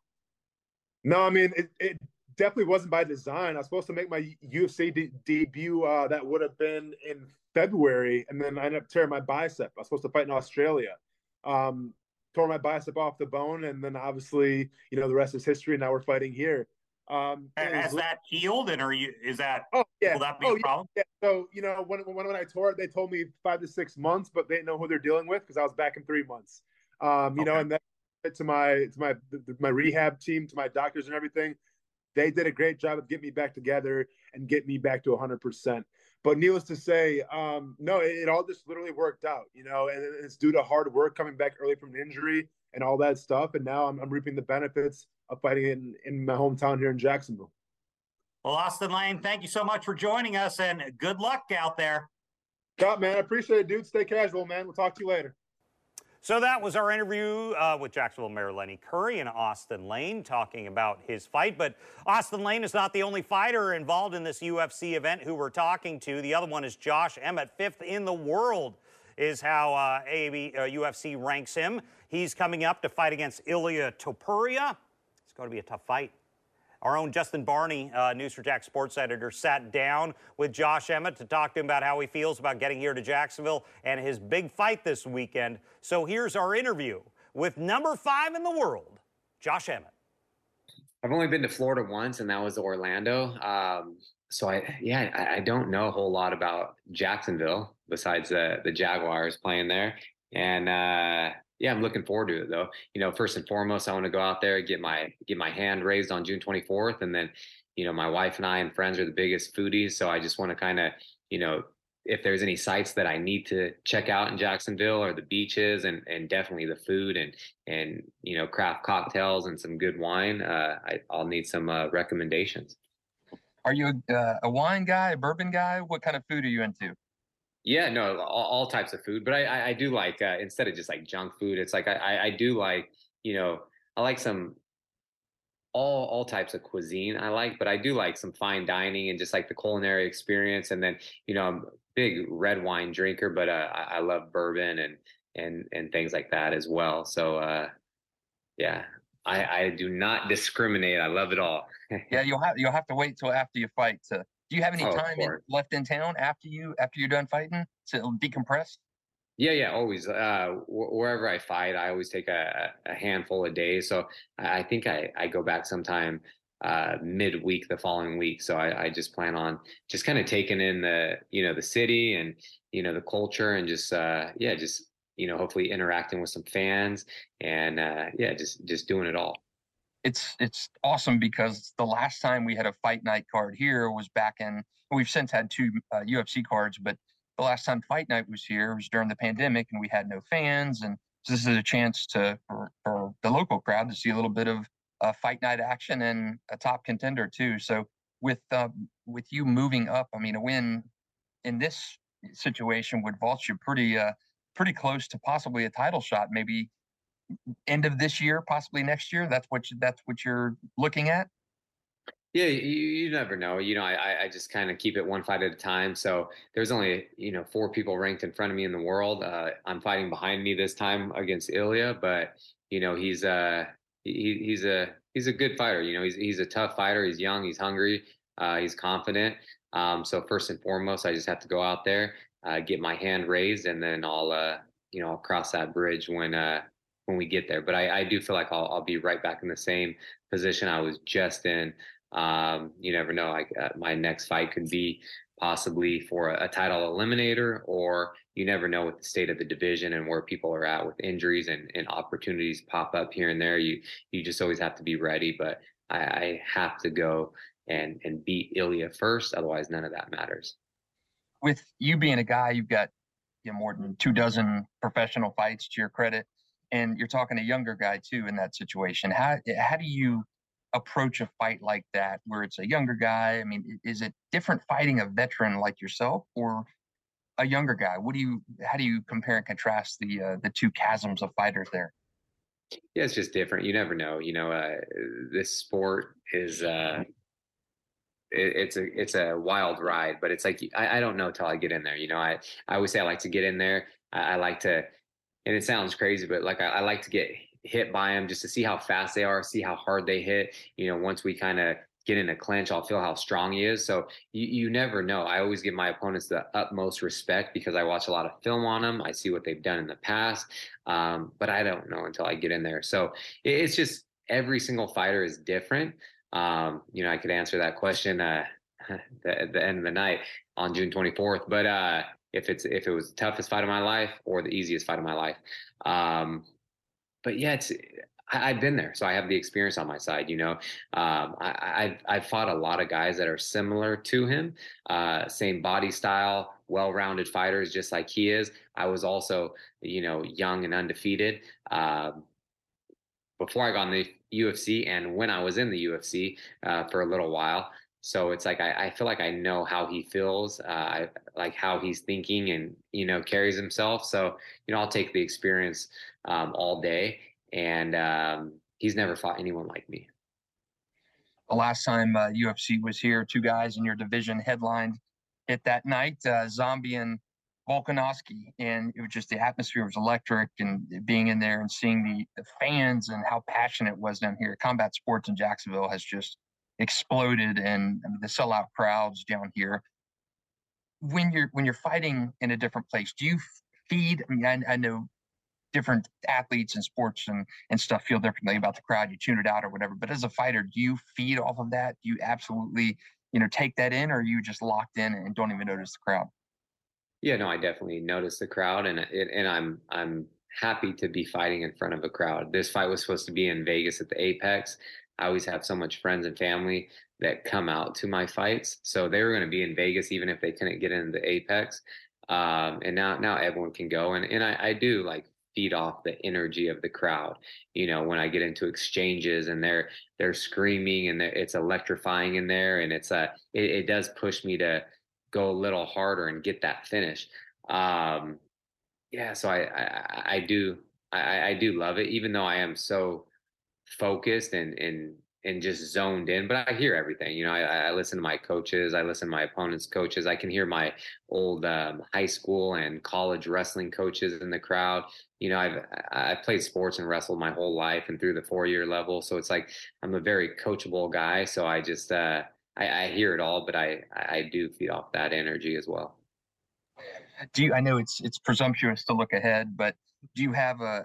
No, I mean, it definitely wasn't by design. I was supposed to make my UFC debut. That would have been in February, and then I ended up tearing my bicep. I was supposed to fight in Australia. Tore my bicep off the bone, and then obviously, you know, the rest is history. Now we're fighting here. Has that healed, and will that be a problem? Yeah. So, you know, when I tore it, they told me 5 to 6 months, but they didn't know who they're dealing with because I was back in 3 months. You know, and then to my rehab team, to my doctors and everything, they did a great job of getting me back together and getting me back to 100%. But needless to say, no, it all just literally worked out, you know, and it's due to hard work coming back early from an injury and all that stuff. And now I'm reaping the benefits of fighting in my hometown here in Jacksonville. Well, Austen Lane, thank you so much for joining us, and good luck out there. God, man, I appreciate it, dude. Stay casual, man. We'll talk to you later. So that was our interview with Jacksonville Mayor Lenny Curry and Austen Lane talking about his fight. But Austen Lane is not the only fighter involved in this UFC event who we're talking to. The other one is Josh Emmett, 5th in the world is how UFC ranks him. He's coming up to fight against Ilia Topuria. It's going to be a tough fight. Our own Justin Barney, News for Jack sports editor, sat down with Josh Emmett to talk to him about how he feels about getting here to Jacksonville and his big fight this weekend. So here's our interview with number 5 in the world, Josh Emmett. I've only been to Florida once, and that was Orlando. So I don't know a whole lot about Jacksonville besides the Jaguars playing there. And yeah, I'm looking forward to it, though. You know, first and foremost, I want to go out there and get my hand raised on June 24th. And then, you know, my wife and I and friends are the biggest foodies. So I just want to kind of, you know, if there's any sites that I need to check out in Jacksonville, or the beaches and definitely the food and, you know, craft cocktails and some good wine, I'll need some recommendations. Are you a wine guy, a bourbon guy? What kind of food are you into? Yeah, no, all types of food. But I do like, instead of just like junk food, it's like I do like, you know, I like some all types of cuisine I like, but I do like some fine dining and just like the culinary experience. And then, you know, I'm a big red wine drinker, but I love bourbon and things like that as well. So, yeah, I do not discriminate. I love it all. Yeah, you'll have to wait till after you fight to. Do you have any time left in town after you're done fighting to decompress? Yeah, always. Wherever I fight, I always take a handful of days. So I think I go back sometime midweek the following week. So I just plan on just kind of taking in the city and, the culture and just hopefully interacting with some fans and, just doing it all. It's awesome because the last time we had a fight night card here was back in, we've since had two UFC cards, but the last time fight night was here was during the pandemic and we had no fans. And so this is a chance for the local crowd to see a little bit of fight night action and a top contender too. So with you moving up, I mean, a win in this situation would vault you pretty close to possibly a title shot, maybe end of this year, possibly next year. That's what you're looking at. Yeah, you never know. I just kind of keep it one fight at a time. So there's only, 4 people ranked in front of me in the world. I'm fighting behind me this time against Ilia, but he's a good fighter. He's a tough fighter. He's young. He's hungry. He's confident. So first and foremost, I just have to go out there, get my hand raised, and then I'll cross that bridge when we get there. But I do feel like I'll be right back in the same position I was just in. You never know. My next fight could be possibly for a title eliminator, or you never know with the state of the division and where people are at with injuries and opportunities pop up here and there. You just always have to be ready, but I have to go and beat Ilia first. Otherwise, none of that matters. With you being a guy, you've got more than 2 dozen professional fights to your credit, and you're talking a younger guy too in that situation. How do you approach a fight like that where it's a younger guy? I mean, is it different fighting a veteran like yourself or a younger guy? How do you compare and contrast the two chasms of fighters there? Yeah, it's just different. You never know. This sport is it's a wild ride, but it's like I don't know till I get in there. I always say I like to get in there. I like to, and it sounds crazy, but like I like to get hit by them just to see how fast they are, see how hard they hit. Once we kind of get in a clinch, I'll feel how strong he is. So you never know. I always give my opponents the utmost respect because I watch a lot of film on them. I see what they've done in the past, but I don't know until I get in there. So it's just every single fighter is different. I could answer that question at the end of the night on June 24th, but if it was the toughest fight of my life or the easiest fight of my life, but yeah, I've been there, so I have the experience on my side. I've fought a lot of guys that are similar to him, same body style, well-rounded fighters, just like he is. I was also, young and undefeated before I got in the UFC, and when I was in the UFC for a little while. So it's like I feel like I know how he feels, like how he's thinking, and carries himself. So I'll take the experience all day, and he's never fought anyone like me. The last time UFC was here, 2 guys in your division headlined it that night, Zombie and Volkanovski, and it was just the atmosphere was electric, and being in there and seeing the fans and how passionate it was down here. Combat sports in Jacksonville has just exploded, and the sellout crowds down here. When you're fighting in a different place, do you feed? I mean, I know different athletes and sports and stuff feel differently about the crowd. You tune it out or whatever. But as a fighter, do you feed off of that? Do you absolutely, take that in, or are you just locked in and don't even notice the crowd? Yeah, no, I definitely notice the crowd, and I'm happy to be fighting in front of a crowd. This fight was supposed to be in Vegas at the Apex. I always have so much friends and family that come out to my fights. So they were going to be in Vegas, even if they couldn't get into the Apex. And now everyone can go. And I do like feed off the energy of the crowd. When I get into exchanges and they're screaming and it's electrifying in there, and it does push me to go a little harder and get that finish. So I do love it, even though I am so focused and just zoned in, but I hear everything. I listen to my coaches, I listen to my opponents' coaches, I can hear my old high school and college wrestling coaches in the crowd. I played sports and wrestled my whole life and through the 4-year level, so it's like I'm a very coachable guy, so I just I hear it all, but I do feed off that energy as well. Do you, I know it's presumptuous to look ahead, but do you have a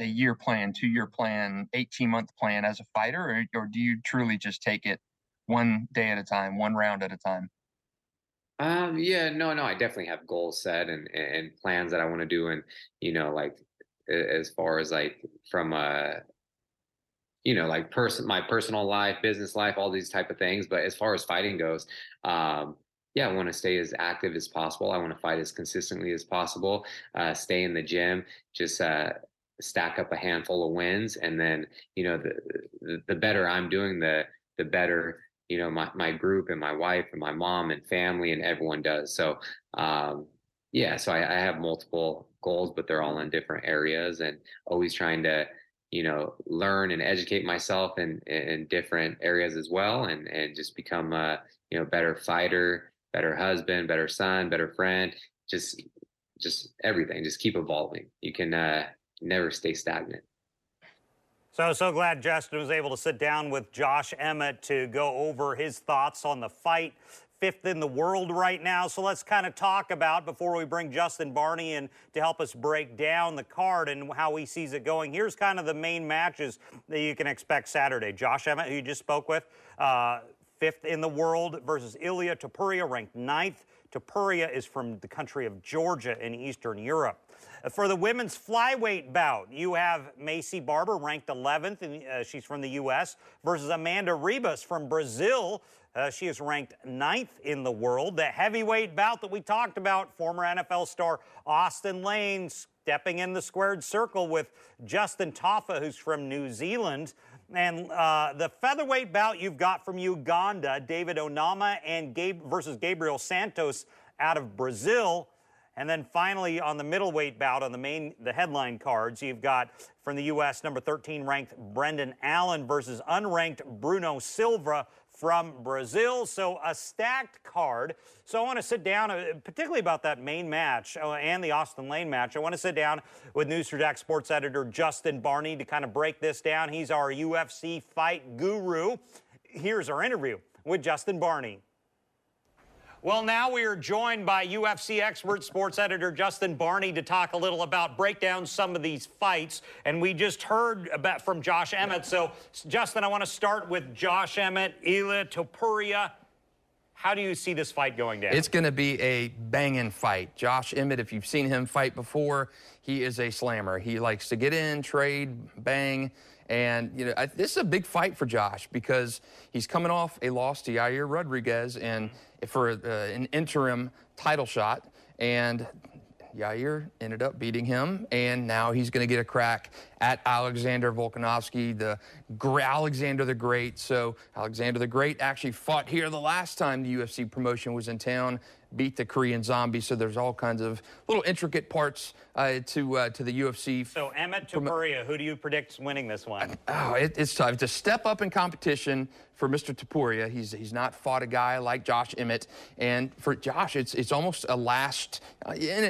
year plan, 2 year plan, 18 month plan as a fighter, or do you truly just take it one day at a time, one round at a time? I definitely have goals set and plans that I want to do. And, you know, like, as far as like from a, you know, like my personal life, business life, all these type of things. But as far as fighting goes, I want to stay as active as possible. I want to fight as consistently as possible, stay in the gym, just, stack up a handful of wins. And then, you know, the better I'm doing, the better, you know, my group and my wife and my mom and family and everyone does. So, I have multiple goals, but they're all in different areas, and always trying to, you know, learn and educate myself in different areas as well. And just become a, you know, better fighter, better husband, better son, better friend, just everything, just keep evolving. You can, never stay stagnant. So glad Justin was able to sit down with Josh Emmett to go over his thoughts on the fight. Fifth in the world right now. So let's kind of talk about, before we bring Justin Barney in to help us break down the card and how he sees it going, here's kind of the main matches that you can expect Saturday. Josh Emmett, who you just spoke with, fifth in the world, versus Ilia Topuria, ranked 9th. Topuria is from the country of Georgia in Eastern Europe. For the women's flyweight bout, you have Macy Barber, ranked 11th, and she's from the U.S., versus Amanda Ribas from Brazil. She is ranked 9th in the world. The heavyweight bout that we talked about, former NFL star Austen Lane stepping in the squared circle with Justin Tafa, who's from New Zealand. And the featherweight bout you've got from Uganda, David Onama and versus Gabriel Santos out of Brazil. And then finally, on the middleweight bout, on the headline cards, you've got from the U.S. number 13 ranked Brendan Allen versus unranked Bruno Silva from Brazil. So a stacked card. So I want to sit down, particularly about that main match and the Austen Lane match. I want to sit down with News for Jack sports editor Justin Barney to kind of break this down. He's our UFC fight guru. Here's our interview with Justin Barney. Well, now we are joined by UFC expert, sports editor Justin Barney to talk a little about, break down some of these fights. And we just heard about from Josh Emmett. So, Justin, I want to start with Josh Emmett, Ilia Topuria. How do you see this fight going down? It's going to be a banging fight. Josh Emmett, if you've seen him fight before, he is a slammer. He likes to get in, trade, bang. And, you know, this is a big fight for Josh because he's coming off a loss to Yair Rodriguez and for an interim title shot. And Yair ended up beating him. And now he's going to get a crack at Alexander Volkanovski, Alexander the Great. So Alexander the Great actually fought here the last time the UFC promotion was in town, beat the Korean Zombie. So there's all kinds of little intricate parts to the UFC. So Emmett Topuria, who do you predict's winning this one? It's tough. It's a step up in competition for Mr. Topuria. He's not fought a guy like Josh Emmett, and for Josh, it's almost a last, in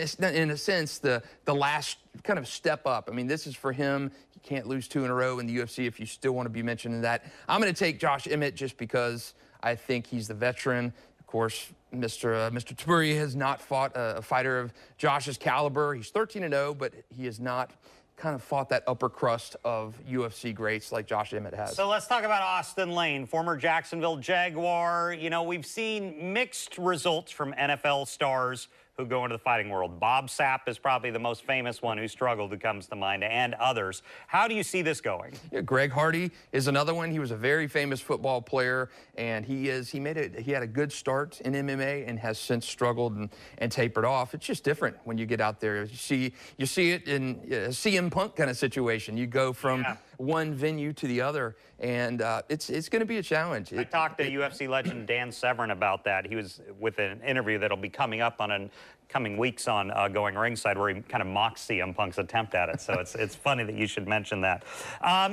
a sense, the last kind of step up. I mean, this is for him. You can't lose two in a row in the UFC if you still want to be mentioned in that. I'm going to take Josh Emmett just because I think he's the veteran. Of course, Mr. Topuria has not fought a fighter of Josh's caliber. He's 13-0, but he has not kind of fought that upper crust of UFC greats like Josh Emmett has. So let's talk about Austen Lane, former Jacksonville Jaguar. You know, we've seen mixed results from NFL stars who go into the fighting world. Bob Sapp is probably the most famous one who struggled, who comes to mind, and others. How do you see this going? Yeah, Greg Hardy is another one. He was a very famous football player, and he had a good start in MMA and has since struggled and tapered off. It's just different when you get out there. You see it in a CM Punk kind of situation. You go from one venue to the other, and it's going to be a challenge. I talked to UFC legend Dan Severn about that. He was with an interview that'll be coming up on coming weeks on Going Ringside, where he kind of mocks CM Punk's attempt at it. So it's funny that you should mention that.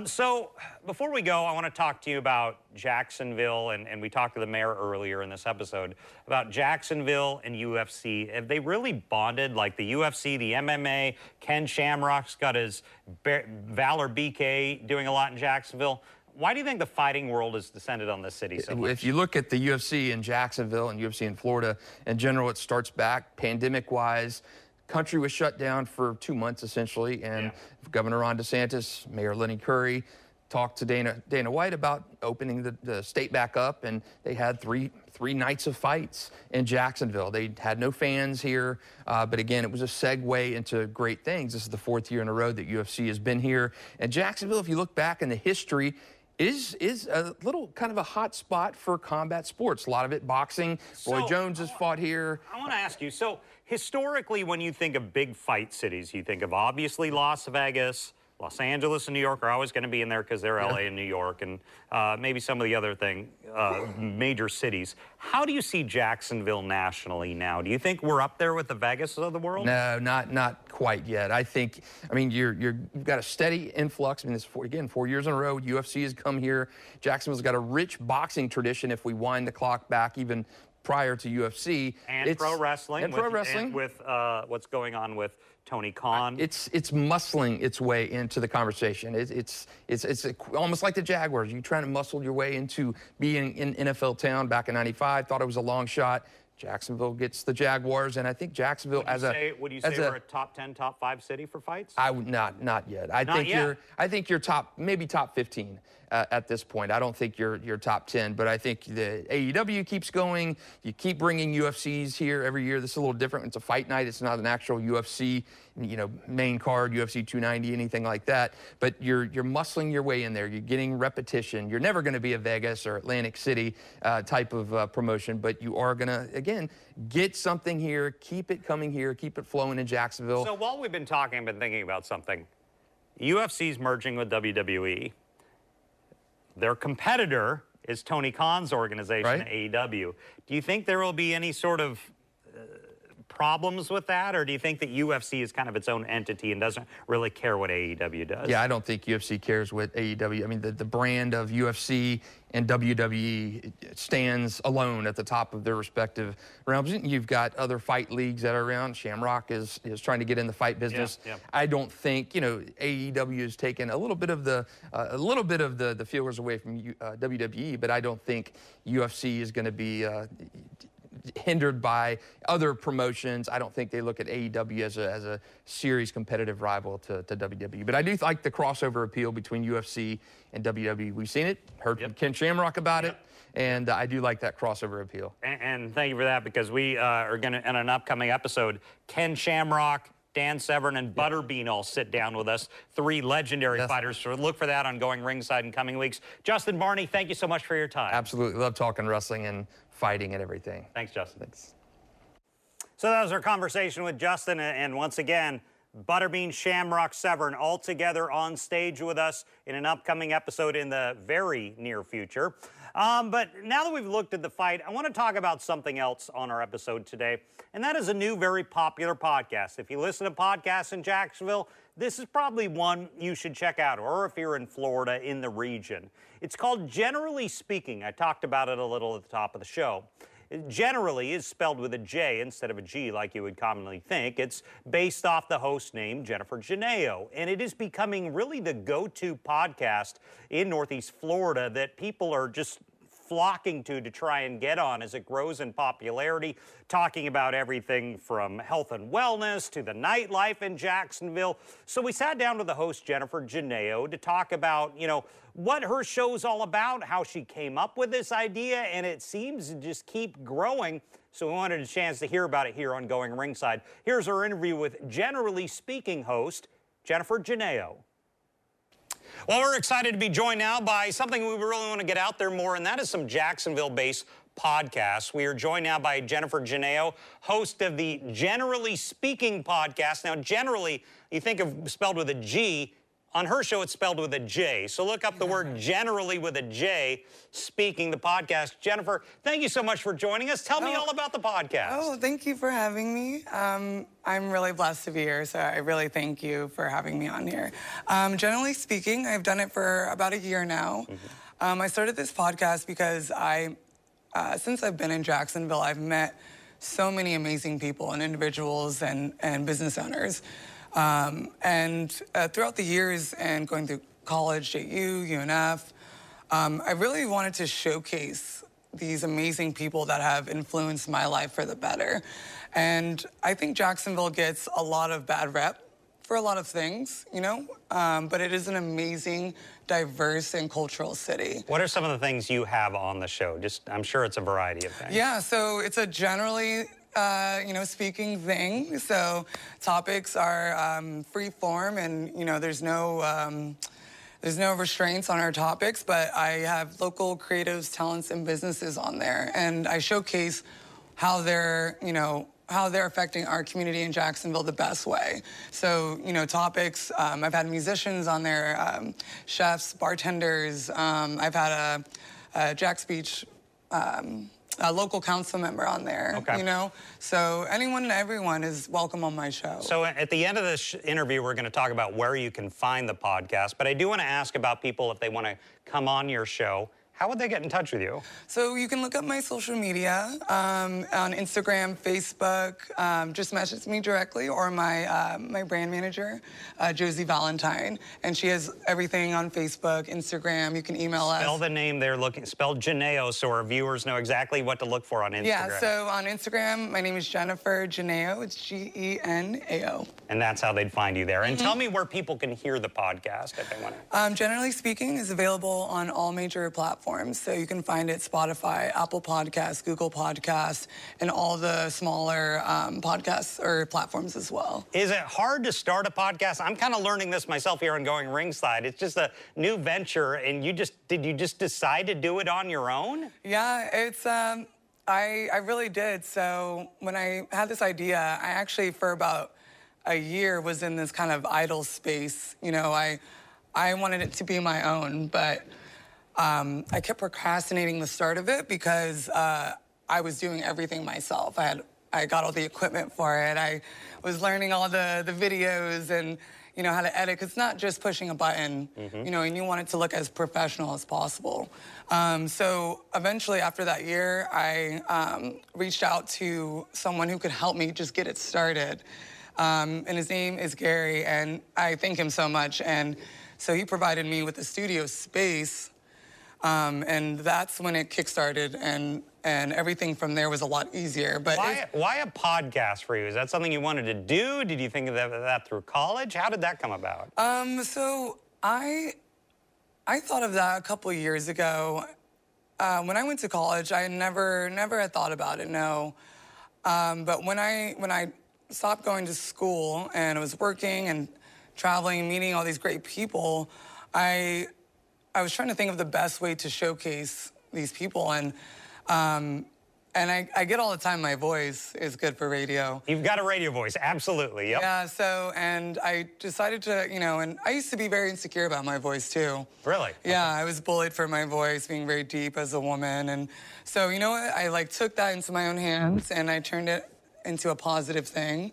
So before we go, I want to talk to you about Jacksonville, and we talked to the mayor earlier in this episode about Jacksonville and UFC. Have they really bonded, like the UFC, the MMA? Ken Shamrock's got his Valor BK doing a lot in Jacksonville. Why do you think the fighting world has descended on this city so much? If you look at the UFC in Jacksonville and UFC in Florida, in general, it starts back pandemic-wise. Country was shut down for 2 months, essentially, and Governor Ron DeSantis, Mayor Lenny Curry, talked to Dana White about opening the state back up, and they had three nights of fights in Jacksonville. They had no fans here, but again, it was a segue into great things. This is the fourth year in a row that UFC has been here. And Jacksonville, if you look back in the history, is a little kind of a hot spot for combat sports. A lot of it boxing. Roy Jones has fought here. I want to ask you, so historically, when you think of big fight cities, you think of obviously Las Vegas, Los Angeles and New York are always going to be in there because they're LA and New York and maybe some of the other major cities. How do you see Jacksonville nationally now? Do you think we're up there with the Vegas of the world? No, not quite yet. I think, I mean, you've got a steady influx. I mean, this again, 4 years in a row, UFC has come here. Jacksonville's got a rich boxing tradition if we wind the clock back even prior to UFC. And pro wrestling. And pro wrestling. With what's going on with Tony Khan. It's muscling its way into the conversation. It's almost like the Jaguars. You're trying to muscle your way into being in NFL town back in '95. Thought it was a long shot. Jacksonville gets the Jaguars, and I think Jacksonville as a would you say we're a top 10, top 5 city for fights? I would not yet. I think you're maybe top 15 at this point. I don't think you're top 10, but I think the AEW keeps going. You keep bringing UFCs here every year. This is a little different. It's a fight night. It's not an actual UFC, you know, main card, UFC 290, anything like that. But you're muscling your way in there. You're getting repetition. You're never going to be a Vegas or Atlantic City type of promotion, but you are going to again, get something here, keep it coming here, keep it flowing in Jacksonville. So while we've been talking, I've been thinking about something. UFC's merging with WWE. Their competitor is Tony Khan's organization, AEW. Do you think there will be any sort of problems with that, or do you think that UFC is kind of its own entity and doesn't really care what AEW does? Yeah, I don't think UFC cares what AEW. I mean, the brand of UFC and WWE stands alone at the top of their respective realms. You've got other fight leagues that are around. Shamrock is trying to get in the fight business. Yeah, yeah. I don't think, you know, AEW has taken a little bit of the feelers away from WWE, but I don't think UFC is going to be hindered by other promotions. I don't think they look at AEW as a serious competitive rival to WWE. But I do like the crossover appeal between UFC and WWE. We've seen it, heard from Ken Shamrock about it, and I do like that crossover appeal. And thank you for that, because we are going to, in an upcoming episode, Ken Shamrock, Dan Severn, and Butterbean all sit down with us, three legendary fighters. So look for that on Going Ringside in coming weeks. Justin Barney, thank you so much for your time. Absolutely. Love talking wrestling and fighting and everything. Thanks, Justin. Thanks. So that was our conversation with Justin. And once again, Butterbean, Shamrock, Severn, all together on stage with us in an upcoming episode in the very near future. But now that we've looked at the fight, I want to talk about something else on our episode today, and that is a new, very popular podcast. If you listen to podcasts in Jacksonville, this is probably one you should check out, or if you're in Florida, in the region. It's called Generally Speaking. I talked about it a little at the top of the show. Generally is spelled with a J instead of a G like you would commonly think. It's based off the host name Jennifer Genao, and it is becoming really the go-to podcast in Northeast Florida that people are just flocking to try and get on as it grows in popularity, talking about everything from health and wellness to the nightlife in Jacksonville. So we sat down with the host, Jennifer Genao, to talk about, you know, what her show's all about, how she came up with this idea, and it seems to just keep growing. So we wanted a chance to hear about it here on Going Ringside. Here's our interview with Generally Speaking host, Jennifer Genao. Well, we're excited to be joined now by something we really want to get out there more, and that is some Jacksonville-based podcasts. We are joined now by Jennifer Genao, host of the Generally Speaking podcast. Now, generally, you think of spelled with a G. On her show, it's spelled with a J. So look up the word generally with a J, Speaking, the podcast. Jennifer, thank you so much for joining us. Tell me all about the podcast. Oh, thank you for having me. I'm really blessed to be here, so I really thank you for having me on here. Generally Speaking, I've done it for about a year now. I started this podcast because since I've been in Jacksonville, I've met so many amazing people and individuals and business owners. Throughout the years and going through college at UNF, I really wanted to showcase these amazing people that have influenced my life for the better. And I think Jacksonville gets a lot of bad rep for a lot of things, you know? But it is an amazing, diverse, and cultural city. What are some of the things you have on the show? Just, I'm sure it's a variety of things. Yeah, so it's a generally, you know, speaking thing. So topics are free form, and, you know, there's no restraints on our topics, but I have local creatives, talents, and businesses on there. And I showcase how they're, you know, how they're affecting our community in Jacksonville the best way. So, you know, topics, I've had musicians on there, chefs, bartenders. I've had a Jack's Beach, a local council member on there, okay. You know? So anyone and everyone is welcome on my show. So at the end of this interview, we're gonna talk about where you can find the podcast, but I do wanna ask about people if they wanna come on your show. How would they get in touch with you? So you can look up my social media on Instagram, Facebook. Just message me directly, or my my brand manager, Josie Valentine, and she has everything on Facebook, Instagram. You can email us. Spell the name they're looking. Spell Genao, so our viewers know exactly what to look for on Instagram. Yeah. So on Instagram, my name is Jennifer Genao. It's G-E-N-A-O. And that's how they'd find you there. And tell me where people can hear the podcast if they want to. Generally Speaking is available on all major platforms. So you can find it Spotify, Apple Podcasts, Google Podcasts, and all the smaller podcasts or platforms as well. Is it hard to start a podcast? I'm kind of learning this myself here on Going Ringside. It's just a new venture, and did you just decide to do it on your own? Yeah, it's I really did. So when I had this idea, I actually for about a year was in this kind of idle space. You know, I wanted it to be my own, but I kept procrastinating the start of it because I was doing everything myself. I got all the equipment for it. I was learning all the videos and, you know, how to edit. 'Cause it's not just pushing a button, you know, and you want it to look as professional as possible. So eventually after that year, I reached out to someone who could help me just get it started. And his name is Gary, and I thank him so much. And so he provided me with the studio space. And that's when it kickstarted, and everything from there was a lot easier. But why a podcast for you? Is that something you wanted to do? Did you think of that through college? How did that come about? So I thought of that a couple of years ago. When I went to college, I never had thought about it. No, but when I stopped going to school and I was working and traveling, meeting all these great people, I was trying to think of the best way to showcase these people, and I get all the time my voice is good for radio. You've got a radio voice, absolutely, yep. Yeah, so, and I decided to, you know, and I used to be very insecure about my voice, too. Really? Yeah, okay. I was bullied for my voice, being very deep as a woman, and so, you know what, I, like, took that into my own hands, and I turned it into a positive thing,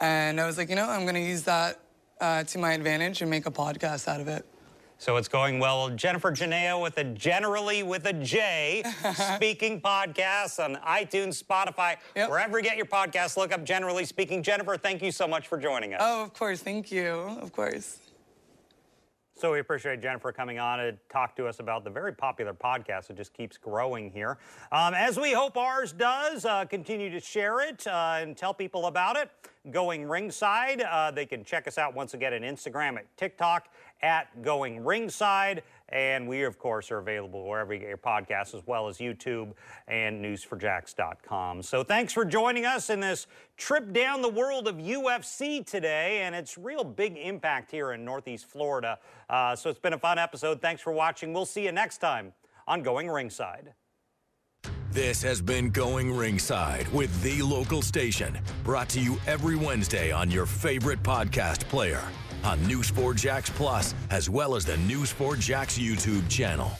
and I was like, you know, I'm gonna use that to my advantage and make a podcast out of it. So it's going well. Jennifer Genao with a Generally with a J Speaking podcast on iTunes, Spotify, wherever you get your podcasts. Look up Generally Speaking. Jennifer, thank you so much for joining us. Oh, of course. Thank you. Of course. So we appreciate Jennifer coming on to talk to us about the very popular podcast that just keeps growing here. As we hope ours does, continue to share it and tell people about it. Going Ringside. They can check us out once again on Instagram, at TikTok, at Going Ringside. And we, of course, are available wherever you get your podcasts, as well as YouTube and newsforjax.com. So thanks for joining us in this trip down the world of UFC today, and it's real big impact here in Northeast Florida. So it's been a fun episode. Thanks for watching. We'll see you next time on Going Ringside. This has been Going Ringside with The Local Station, brought to you every Wednesday on your favorite podcast player, on News 4 Jax Plus, as well as the News 4 Jax YouTube channel.